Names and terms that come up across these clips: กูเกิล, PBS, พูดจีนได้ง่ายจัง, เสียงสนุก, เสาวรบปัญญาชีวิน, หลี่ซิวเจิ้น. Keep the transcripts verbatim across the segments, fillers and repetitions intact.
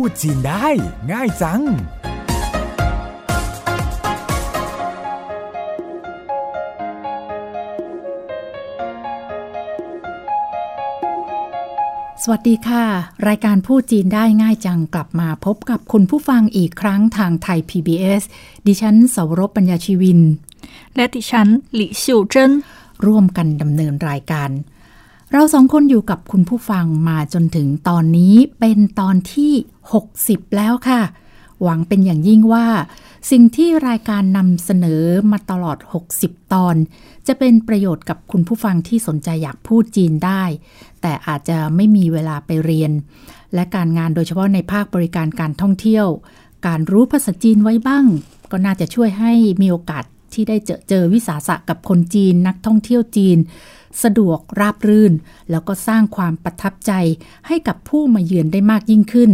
พูดจีนได้ง่ายจังสวัสดีค่ะรายการพูดจีนได้ง่ายจังกลับมาพบกับคุณผู้ฟังอีกครั้งทางไทย พี บี เอส ดิฉันเสาวรบปัญญาชีวินและดิฉันหลี่ซิวเจิ้นร่วมกันดำเนินรายการเราสองคนอยู่กับคุณผู้ฟังมาจนถึงตอนนี้เป็นตอนที่หกสิบแล้วค่ะหวังเป็นอย่างยิ่งว่าสิ่งที่รายการนำเสนอมาตลอดหกสิบตอนจะเป็นประโยชน์กับคุณผู้ฟังที่สนใจอยากพูดจีนได้แต่อาจจะไม่มีเวลาไปเรียนและการงานโดยเฉพาะในภาคบริการการท่องเที่ยวการรู้ภาษาจีนไว้บ้างก็น่าจะช่วยให้มีโอกาสที่ได้เจอเจอวิสาสะกับคนจีนนักท่องเที่ยวจีนสะดวกราบรื่นแล้วก็สร้างความประทับใจให้กับผู้มาเยือนได้มากยิ่งขึ้น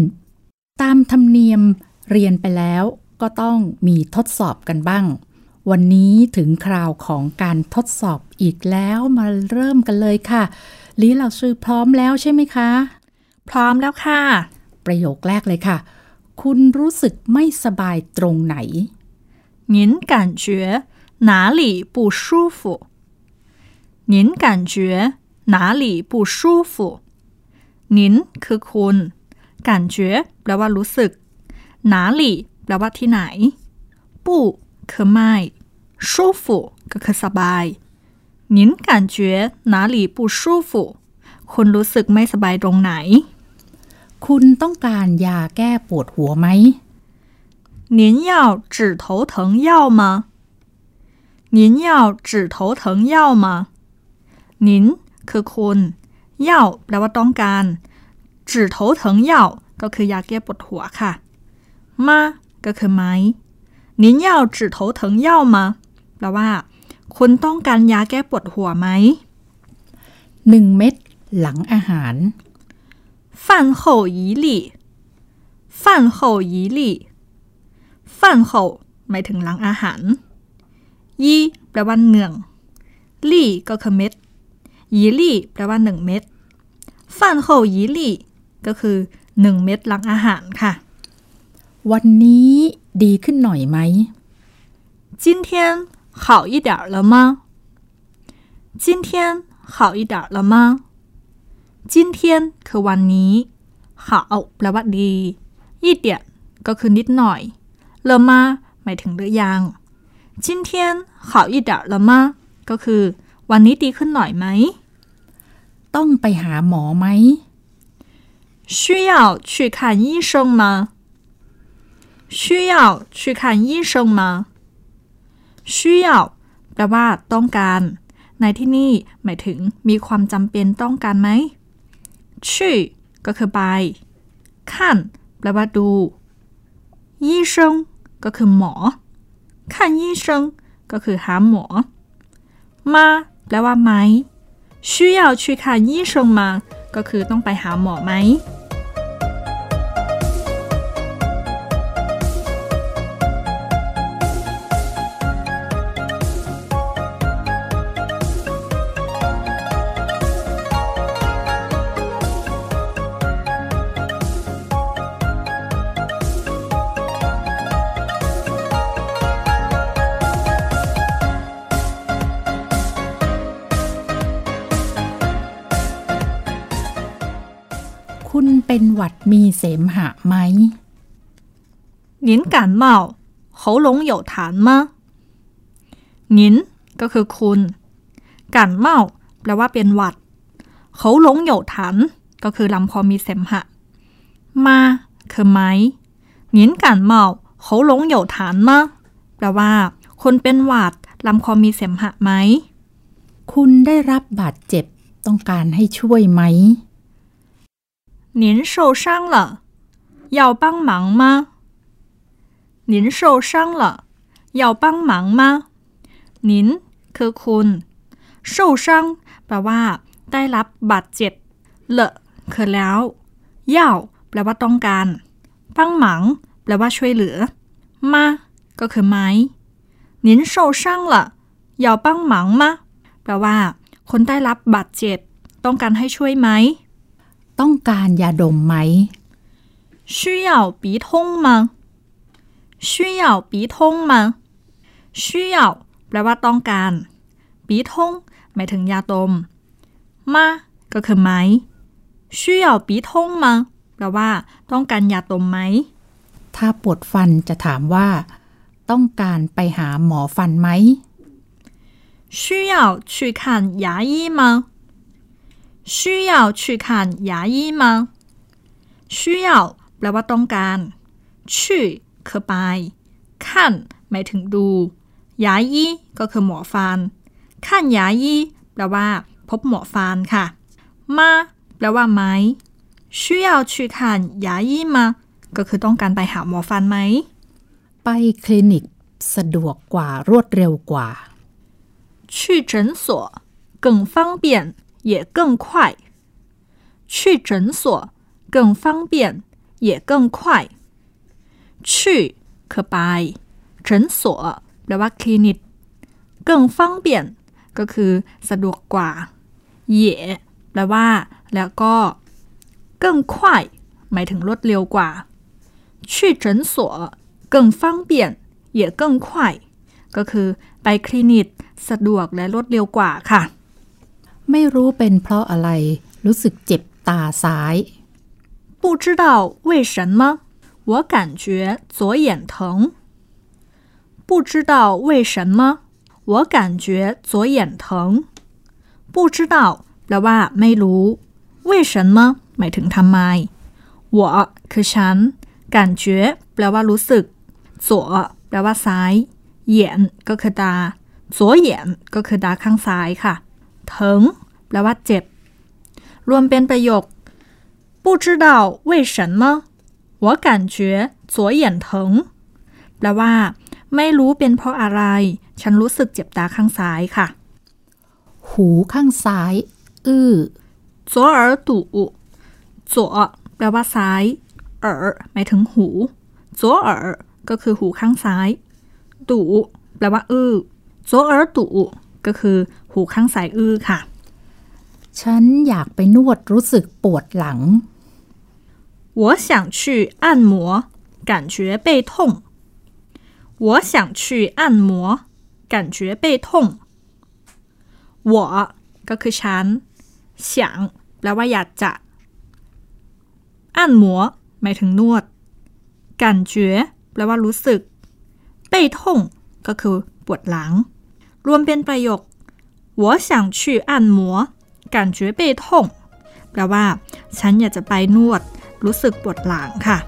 ตามธรรมเนียมเรียนไปแล้วก็ต้องมีทดสอบกันบ้างวันนี้ถึงคราวของการทดสอบอีกแล้วมาเริ่มกันเลยค่ะลี่เราซื้อพร้อมแล้วใช่ไหมคะพร้อมแล้วค่ะประโยคแรกเลยค่ะคุณรู้สึกไม่สบายตรงไหน您感觉哪里不舒服您感觉哪里不舒服您คือคุณ感觉แปลว่ารู้สึกหนาหลี่แปลว่าที่ไหนปู่คือไม่舒服ก็คือสบาย您感觉哪里不舒服คุณรู้สึกไม่สบายตรงไหนคุณต้องการยาแก้ปวดหัวไหม您要止头疼药吗您要止头疼药吗您คือคุณ药แปลว่าต้องการ止头疼药ก็คือยาแก้ปวดหัวค่ะมาก็คือไหมนินเย่าจื่อโถเถิงเย่ามาแปลว่าคุณต้องการยาแก้ปวดหัวไหมหนึ่งเม็ดหลังอาหารฟันโขยีลี่ฟันโขยีลี่ฟันโขหมายถึงหลังอาหารยีแปลว่าหนึ่งลี่ก็คือเม็ดยีลี่แปลว่าหนึ่งเม็ดฟันโขยีลี่ก็คือหนึ่งเม็ดหลังอาหารค่ะวันนี้ดีขึ้นหน่อยไหม今天好一点了吗今天好一点了吗今天คือวันนี้好แปลว่าดีอีเดียก็คือนิดหน่อย了吗หมายถึงหรือยัง今天好一点了吗ก็คือวันนี้ดีขึ้นหน่อยไหมต้องไปหาหมอไหม需要去看医生吗需要去看医生吗需要แปลว่าต้องการในที่นี่หมายถึงมีความจำเป็นต้องการไหมชื่อก็คือไปขั้นแปลว่าดูยีเซิงก็คือหมอขั้นยีเซิงก็คือหาหมอมาแปลว่าไหม需要去看医生吗ก็คือต้องไปหาหมอไหมเป็นหวัดมีเสมหะไหม您感冒喉咙有痰吗您ก็คือคุณ感冒แปลว่าเป็นหวัด喉咙有痰ก็คือลำคอมีเสมหะมาคือไหม您感冒喉咙有痰吗แปลว่าคุณเป็นหวัดลำคอมีเสมหะไหมคุณได้รับบาดเจ็บต้องการให้ช่วยไหม您受伤了，要帮忙吗？您受伤了，要帮忙吗？您คือคุณ受伤แปลว่าได้รับบาดเจ็บเลอะคือแล้วเย่าแปลว่าต้องการบ้างหมังแปลว่าช่วยเหลือมาก็คือไหม您受伤了，要帮忙吗？แปลว่าคนได้รับบาดเจ็บต้องการให้ช่วยไหมต้องการยาดมไหม需要鼻通吗需要鼻通吗需要แปลว่าต้องการปีทงหมายถึงยาดมมาก็คือไหม需要鼻通吗แปลว่าต้องการยาดมไหมถ้าปวดฟันจะถามว่าต้องการไปหาหมอฟันไหม需要去看牙医吗需要去看牙医吗需要แปลว่าต้องการชื่อคือไปขั้นหมายถึงดูยายีก็คือหมอฟันขั้นยายีแปลว่าพบหมอฟันค่ะมาแปลว่าไหม需要去看牙医吗ก็คือต้องการไปหาหมอฟันไหมไปคลินิกสะดวกกว่ารวดเร็วกว่า去诊所更方便也更快去诊所更方便也更快去คือไป诊所แปลว่าคลินิกเกิงฟังเปลี่ยนก็คือสะดวกกว่าเย่แปลว่าแล้วก็เกิงควายหมายถึงรวดเร็วกว่าชื่อ去诊所更方便也更快ก็คือไปคลินิกสะดวกและรวดเร็วกว่าค่ะไม่รู้เป็นเพราะอะไรรู้สึกเจ็บตาซ้าย不知道为什么我感觉左眼疼不知道为什么我感觉左眼疼不知道แปลว่าไม่รู้为什么หมายถึงทำไม我คือฉัน感觉แปลว่ารู้สึก左แปลว่าซ้าย眼ก็คือตา左眼ก็คือตาข้างซ้ายค่ะ疼แปลว่าเจ็บรวมเป็นประโยค不知道为什么我感觉左眼疼แปลว่าไม่รู้เป็นเพราะอะไรฉันรู้สึกเจ็บตาข้างซ้ายค่ะหูข้างซ้ายอื้อ左耳堵左แปลว่าซ้าย耳หมายถึงหู左耳ก็คือหูข้างซ้าย堵แปลว่าอื้อ左耳堵ก็คือหูข้างซ้ายอื้อค่ะฉันอยากไปนวดรู้สึกปวดหลัง我想去按摩感觉背痛我想去按摩感觉背痛我ก็คือฉัน想แปลว่าอยากจะ按摩หมายถึงนวด感觉แปลว่ารู้สึก背痛ก็คือปวดหลังรวมเป็นประโยค我想去按摩感觉背痛แปลว่าฉันอยากจะไปนวดรู้สึกปวดหลังค่ะ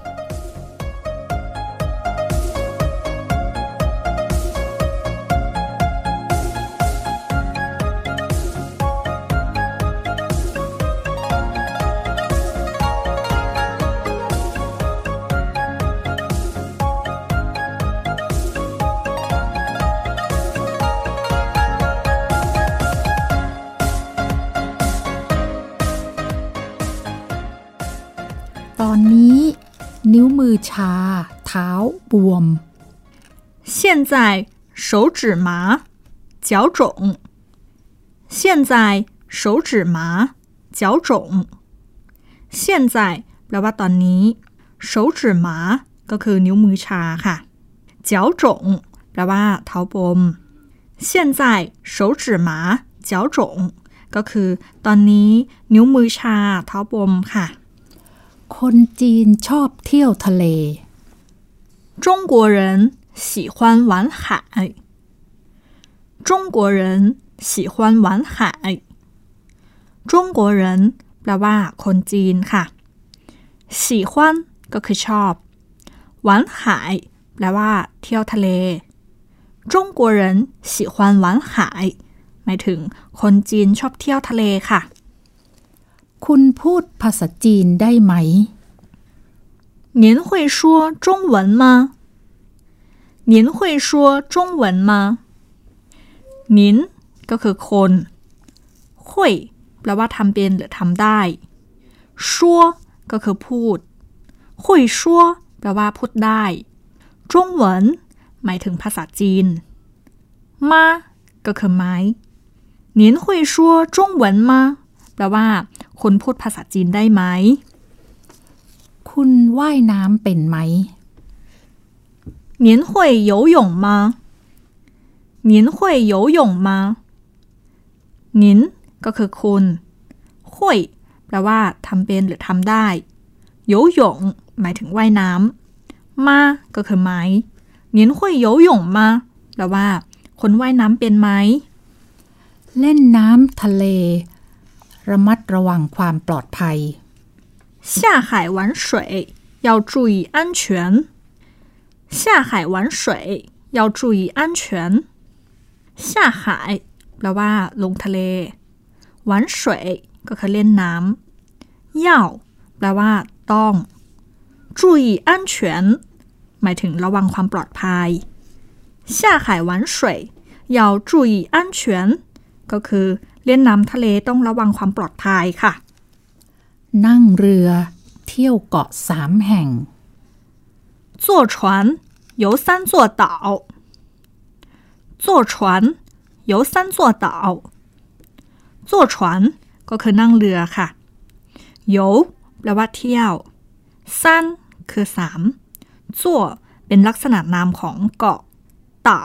ตอนนี้นิ้วมือชาเท้าบวม现在手指麻脚肿现在手指麻脚肿现在แปลว่าตอนนี้手指麻ก็คือนิ้วมือชาค่ะ脚肿แปลว่าเท้าบวม现在手指麻脚肿ก็คือตอนนี้นิ้วมือชาเท้าบวมค่ะคนจีนชอบเที่ยวทะเล中国人喜欢玩海中国人喜欢玩海中国人แปลว่าคนจีนค่ะ喜欢ก็คือชอบ玩海แปลว่าเที่ยวทะเล中国人喜欢玩海หมายถึงคนจีนชอบเที่ยวทะเลค่ะคุณพูดภาษาจีนได้ไหม您会说中文吗您会说中文吗您ก็คือคน会แปลว่าทำเป็นหรือทำได้说ก็คือพูด会说แปลว่าพูดได้中文หมายถึงภาษาจีนมาก็คือไม้您会说中文吗แปลว่าคุณพูดภาษาจีนได้ไหมค คุณว่ายน้ำเป็นไหม您会游泳吗您会游泳吗您ก็คือคุณ会แปลว่าทำเป็นหรือทำได้游泳หมายถึงว่ายน้ำมาก็คือไหม您会游泳吗แปลว่าคนว่ายน้ำเป็นไหมเล่นน้ำทะเลระมัดระวังความปลอดภัย下海玩水要注意安全下海玩水要注意安全下海แปลว่าลงทะเลหวานสวยก็คือเล่นน้ำเย่าแปลว่าต้องจุยอันเฉียนหมายถึงระวังความปลอดภัย下海玩水要注意安全ก็คือเล่นน้ำทะเลต้องระวังความปลอดภัยค่ะนั่งเรือเที่ยวเกาะสามแห่ง坐船游三座岛坐船游三座岛坐船ก็คือนั่งเรือค่ะโยแปลว่าเที่ยวซันคือสามจั่วเป็นลักษณะนามของเกาะเต่า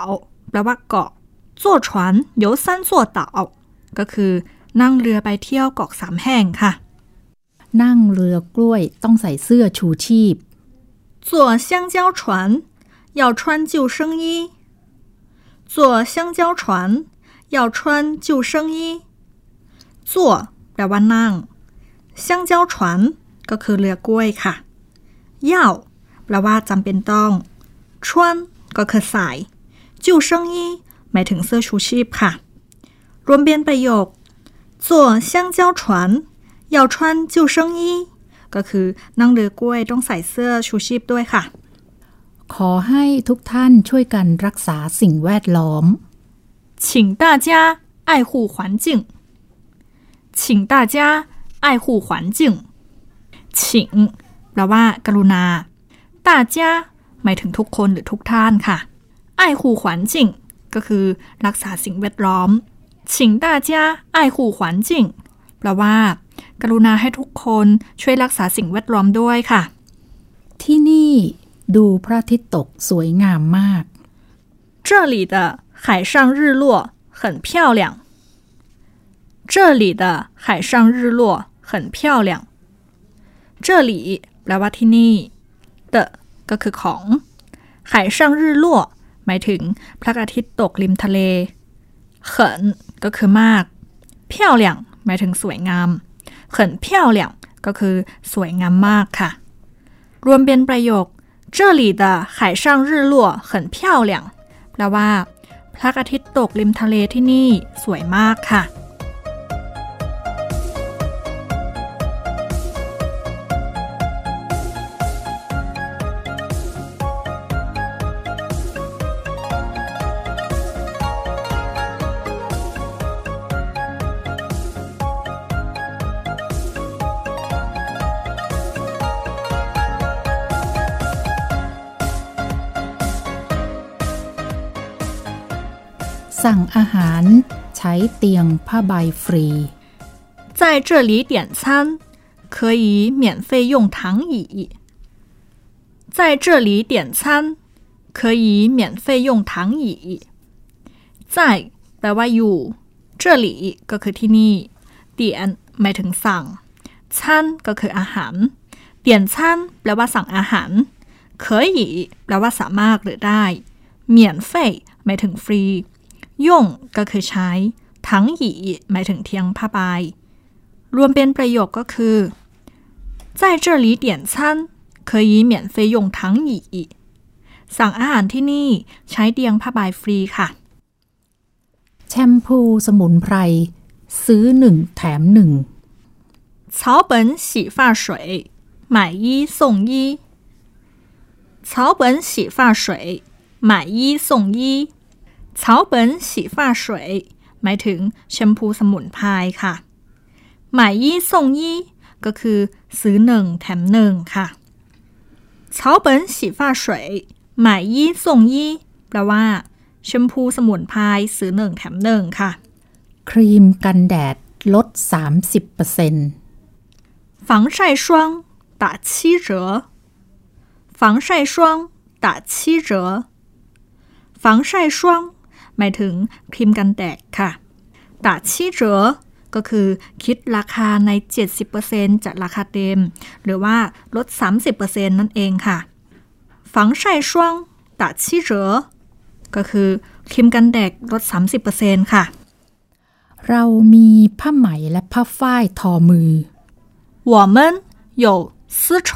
แปลว่าเกาะจั่วฉวนโยซันจั่วเต่าก็คือนั่งเรือไปเที่ยวเกาะสามแห่งค่ะนั่งเรือกล้วยต้องใส่เสื้อชูชีพจั่ว香蕉船要穿救生衣จั่ว香蕉船要穿救生衣จั่วแปลว่านั่งช่างเจ้าฉวนก็คือเรือกล้วยค่ะเย่าแปลว่าจำเป็นต้องชวนก็คือใส่จู่เซิงอี้หมายถึงเสื้อชูชีพค่ะรวมเป็นประโยคจั่วช่างเจ้าฉวนเย่าชวนจู่เซิงอี้ก็คือนั่งเรือกล้วยต้องใส่เสื้อชูชีพด้วยค่ะขอให้ทุกท่านช่วยกันรักษาสิ่งแวดล้อม请大家爱护环境请大家ไอ้ขู่ขวัญจึงฉิงแปลว่ากรุณาตาจ้าหมายถึงทุกคนหรือทุกท่านค่ะไอ้ขู่ขวัญจึงก็คือรักษาสิ่งแวดล้อมฉิงตาจ้าไอ้ขู่ขวัญจึงแปลว่ากรุณาให้ทุกคนช่วยรักษาสิ่งแวดล้อมด้วยค่ะที่นี่ดูพระอาทิตย์ตกสวยงามมาก这里的海上日落很漂亮这里的海上日落很漂亮这里แปลว่าที่นี่เตะก็คือของ海上日落หมายถึงพระอาทิตย์ตกริมทะเล很ก็คือมาก漂亮หมายถึงสวยงาม很漂亮ก็คือสวยงามมากค่ะรวมเป็นประโยค这里的海上日落很漂亮แปลว่าพระอาทิตย์ตกริมทะเลที่นี่สวยมากค่ะสั่งอาหารใช้เตียงผ้าใบฟรี在这里点餐可以免费用躺椅在这里点餐可以免费用躺椅在แปลว่าอยู่这里ก็คือที่นี่เตียนหมายถึงสั่งชั้นก็คืออาหารเตียนชั้นแปลว่าสั่งอาหาร可以แปลว่าสามารถหรือได้เหมียนเฟยหมายถึงฟรีย่งก็คือใช้ทั้งหยีหมายถึงเตียงผ้าใบรวมเป็นประโยคก็คือ在这里点餐可以免费用躺椅สั่งอาหารที่นี่ใช้เตียงผ้าใบฟรีค่ะแชมพูสมุนไพรซื้อหนึ่งแถมหนึ่ง草本洗发水买一送一草本洗发水买一送一เฉาเปินฉีฟ้าสวยหมายถึงแชมพูสมุนไพรค่ะหมายยี่ส่งยี่ก็คือซื้อหนึ่งแถมหนึ่งค่ะเฉาเปินฉีฟ้าสวยหมายยี่ส่งยี่แปลว่าแชมพูสมุนไพรซื้อหนึ่งแถมหนึ่งค่ะครีมกันแดดลด สามสิบเปอร์เซ็นต์ ฝังไช่ช่วง打七折防晒霜打七折防晒霜หมายถึงครีมกันแดดค่ะตาชีเจอก็คือคิดราคาใน เจ็ดสิบเปอร์เซ็นต์ จากราคาเดิมหรือว่าลด สามสิบเปอร์เซ็นต์ นั่นเองค่ะฝังไช่ช่วงตาชีเจอก็คือครีมกันแดดลด สามสิบเปอร์เซ็นต์ ค่ะเรามีผ้าไหมและผ้าฝ้ายทอมือ我们有丝绸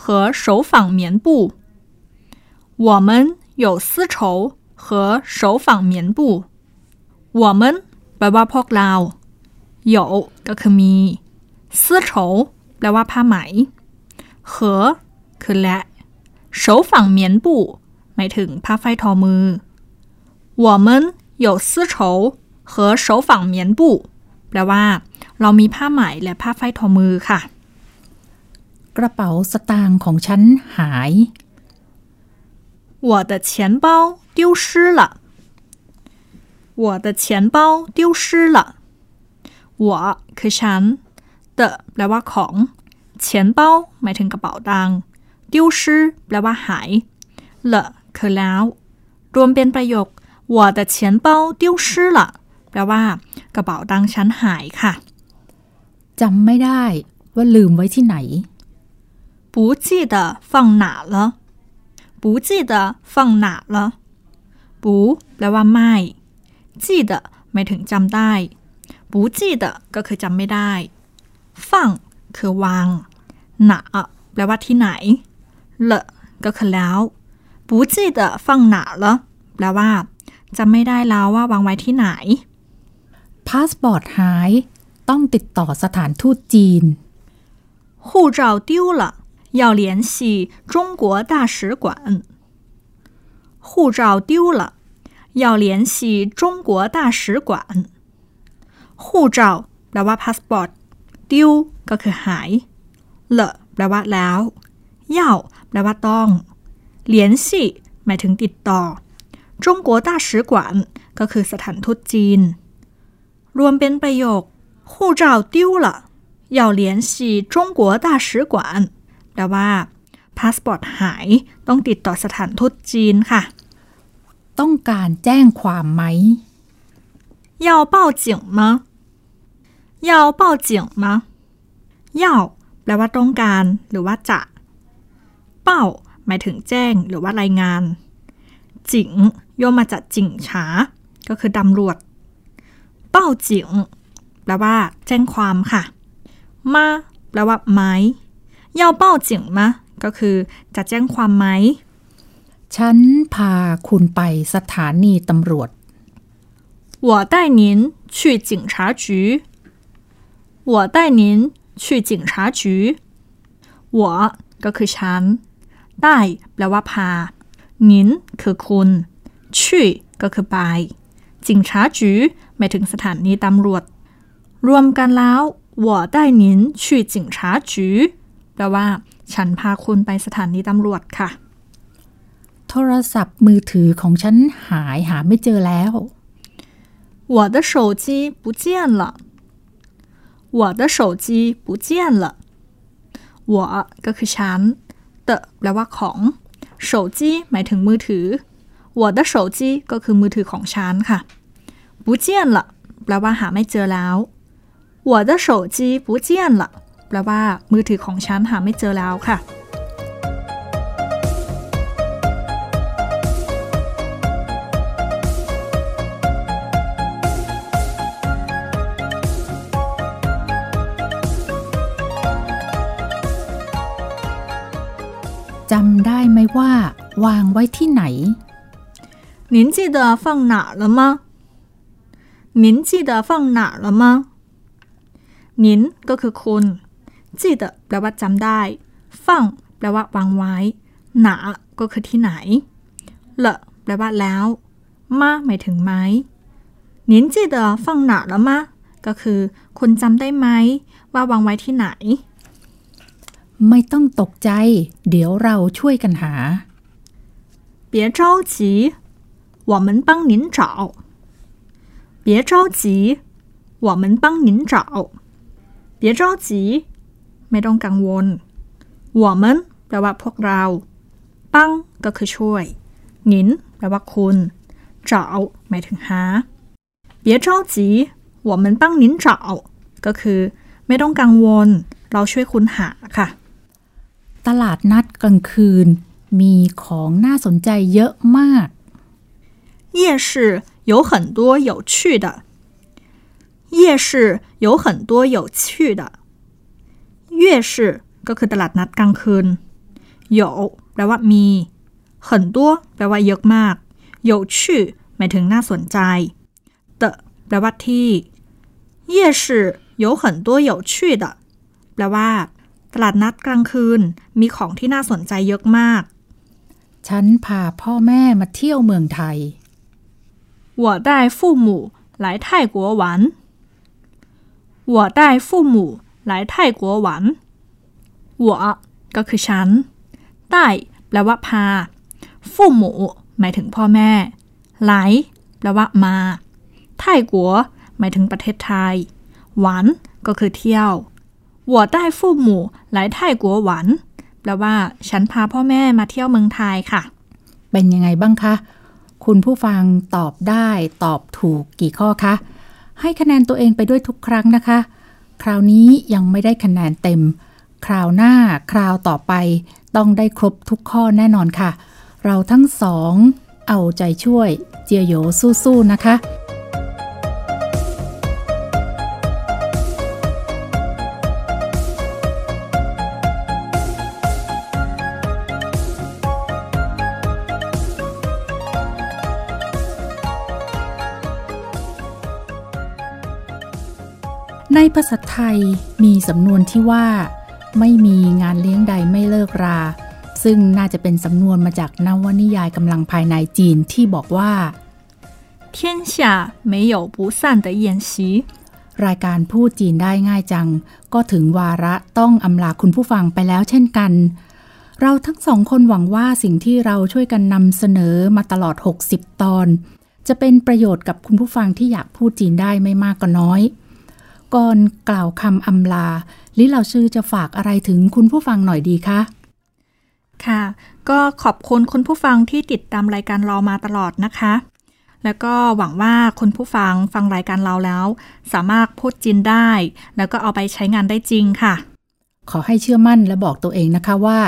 和手纺棉布我们有丝绸和手纺棉布我们แปลว่าพวกเรา有ก็คือมี丝绸แปลว่าผ้าไหม和คือและ手纺棉布หมายถึงผ้าฝ้ายทอมือ我们有丝绸和手纺棉布แปลว่าเรามีผ้าไหมและผ้าฝ้ายทอมือค่ะกระเป๋าสตางค์ของฉันหาย我的钱包丢失了我的钱包丢失了我คือฉัน的แปลว่าของ钱包หมายถึงกระเป๋าตังค์丢失แปลว่าหาย了คือแล้วรวมเป็นประโยค我的钱包丢失了แปลว่ากระเป๋าตังค์ฉันหายค่ะจำไม่ได้ว่าลืมไว้ที่ไหน不记得放哪了不记得放哪了不แปลว่าไม่记得หมายถึงจำได้不记得ก็คือจำไม่ได้放คือวาง哪แปลว่าที่ไหน了ก็คือแล้ว不记得放哪了แปลว่าจำไม่ได้แล้วว่าวางไว้ที่ไหนพาสปอร์ตหายต้องติดต่อสถานทูตจีน护照丢了要联系中国大使馆护照丢了要联系中国大使馆护照แปลว่าพาสปอร์ต丢ก็คือหายเลอะแปลว่าแล้ว要แปลว่าต้อง联系หมายถึงติดต่อ中国大使馆ก็คือสถานทูตจีนรวมเป็นประโยค护照丢了要联系中国大使馆แปลว่าพาสปอร์ตหายต้องติดต่อสถานทูตจีนค่ะต้องการแจ้งความไหม要报警吗要报警吗要แปลว่าต้องการหรือว่าจะเป้าหมายถึงแจ้งหรือว่ารายงานจิ๋งย่อมาจากจิ๋งฉาก็คือตำรวจเป้าจิ๋งแปลว่าแจ้งความค่ะมาแปลว่าไหม要报警吗ก็คือจะแจ้งความไหมฉันพาคุณไปสถานีตำรวจ我带您去警察局我带您去警察局我ก็คือฉันได้แปลว่าพา您คือคุณ去ก็คือไป警察局หมายถึงสถานีตำรวจรวมกันแล้ว我带您去警察局แปลว่าฉันพาคุณไปสถานีตำรวจค่ะโทรศัพท์มือถือของฉันหายหาไม่เจอแล้ว我的手机不见了我的手机不见了我ก็คือฉันเตะแปลว่าของ手机หมายถึงมือถือ我的手机ก็คือมือถือของฉันค่ะ不见了แปลว่าหาไม่เจอแล้ว我的手机不见了แปลว่ามือถือของฉันหาไม่เจอแล้วค่ะจำได้ไหมว่าวางไว้ที่ไหน您记得放哪了吗您记得放哪了吗您ก็คือคุณจีเดแปลว่าจำได้ฟั่งแปลว่าวางไว้หนาก็คือที่ไหนเลอะแปลว่าแล้วมาหมายถึงไหมนินจีเดฟั่งหนาแล้วมาก็คือคุณจำได้ไหมว่าวางไว้ที่ไหนไม่ต้องตกใจเดี๋ยวเราช่วยกันหา别着急我们帮您找别着急我们帮您找别着急ไม่ต้องกังวล我们แปลว่าพวกเราปังก็คือช่วยหนินแปลว่าคุณเจ้าหมายถึงหา别着急我们帮您找ก็คือไม่ต้องกังวลเราช่วยคุณหาค่ะตลาดนัดกลางคืนมีของน่าสนใจเยอะมาก夜市有很多有趣的夜市有很多有趣的夜市ก็คือตลาดนัดกลางคืน有แปลว่ามี很多แปลว่าเยอะมาก有趣หมายถึงน่าสนใจเตะแปลว่าที่夜市有很多有趣的แปลว่าตลาดนัดกลางคืนมีของที่น่าสนใจเยอะมากฉันพาพ่อแม่มาเที่ยวเมืองไทย我带父母来泰国玩我带父母来泰国玩我ก็คือฉันไต้แปลว่าพาฟู่หมูหมายถึงพ่อแม่ไหลแปลว่ามาไทยกัวหมายถึงประเทศไทยหวานก็คือเที่ยว我带父母来泰国玩แปลว่าฉันพาพ่อแม่มาเที่ยวเมืองไทยค่ะเป็นยังไงบ้างคะคุณผู้ฟังตอบได้ตอบถูกกี่ข้อคะให้คะแนนตัวเองไปด้วยทุกครั้งนะคะคราวนี้ยังไม่ได้คะแนนเต็มคราวหน้าคราวต่อไปต้องได้ครบทุกข้อแน่นอนค่ะเราทั้งสองเอาใจช่วยเจียโยสู้ๆนะคะในภาษาไทยมีสำนวนที่ว่าไม่มีงานเลี้ยงใดไม่เลิกราซึ่งน่าจะเป็นสำนวนมาจากนวนิยายกำลังภายในจีนที่บอกว่า天下没有不散的宴席รายการพูดจีนได้ง่ายจังก็ถึงวาระต้องอำลาคุณผู้ฟังไปแล้วเช่นกันเราทั้งสองคนหวังว่าสิ่งที่เราช่วยกันนำเสนอมาตลอดหกสิบตอนจะเป็นประโยชน์กับคุณผู้ฟังที่อยากพูดจีนได้ไม่มากก็น้อยก่อนกล่าวคำอำลาลิเหล่าชื่อจะฝากอะไรถึงคุณผู้ฟังหน่อยดีคะค่ะก็ขอบคุณคุณผู้ฟังที่ติดตามรายการเรามาตลอดนะคะแล้วก็หวังว่าคุณผู้ฟังฟังรายการเราแล้วสามารถพูดจีนได้แล้วก็เอาไปใช้งานได้จริงค่ะขอให้เชื่อมั่นและบอกตัวเองนะคะว่า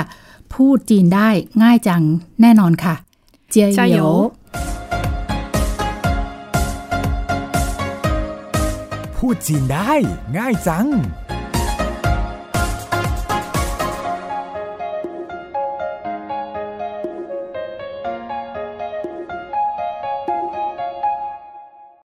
พูดจีนได้ง่ายจังแน่นอนค่ะเจียโยพูดจีนได้ง่ายจัง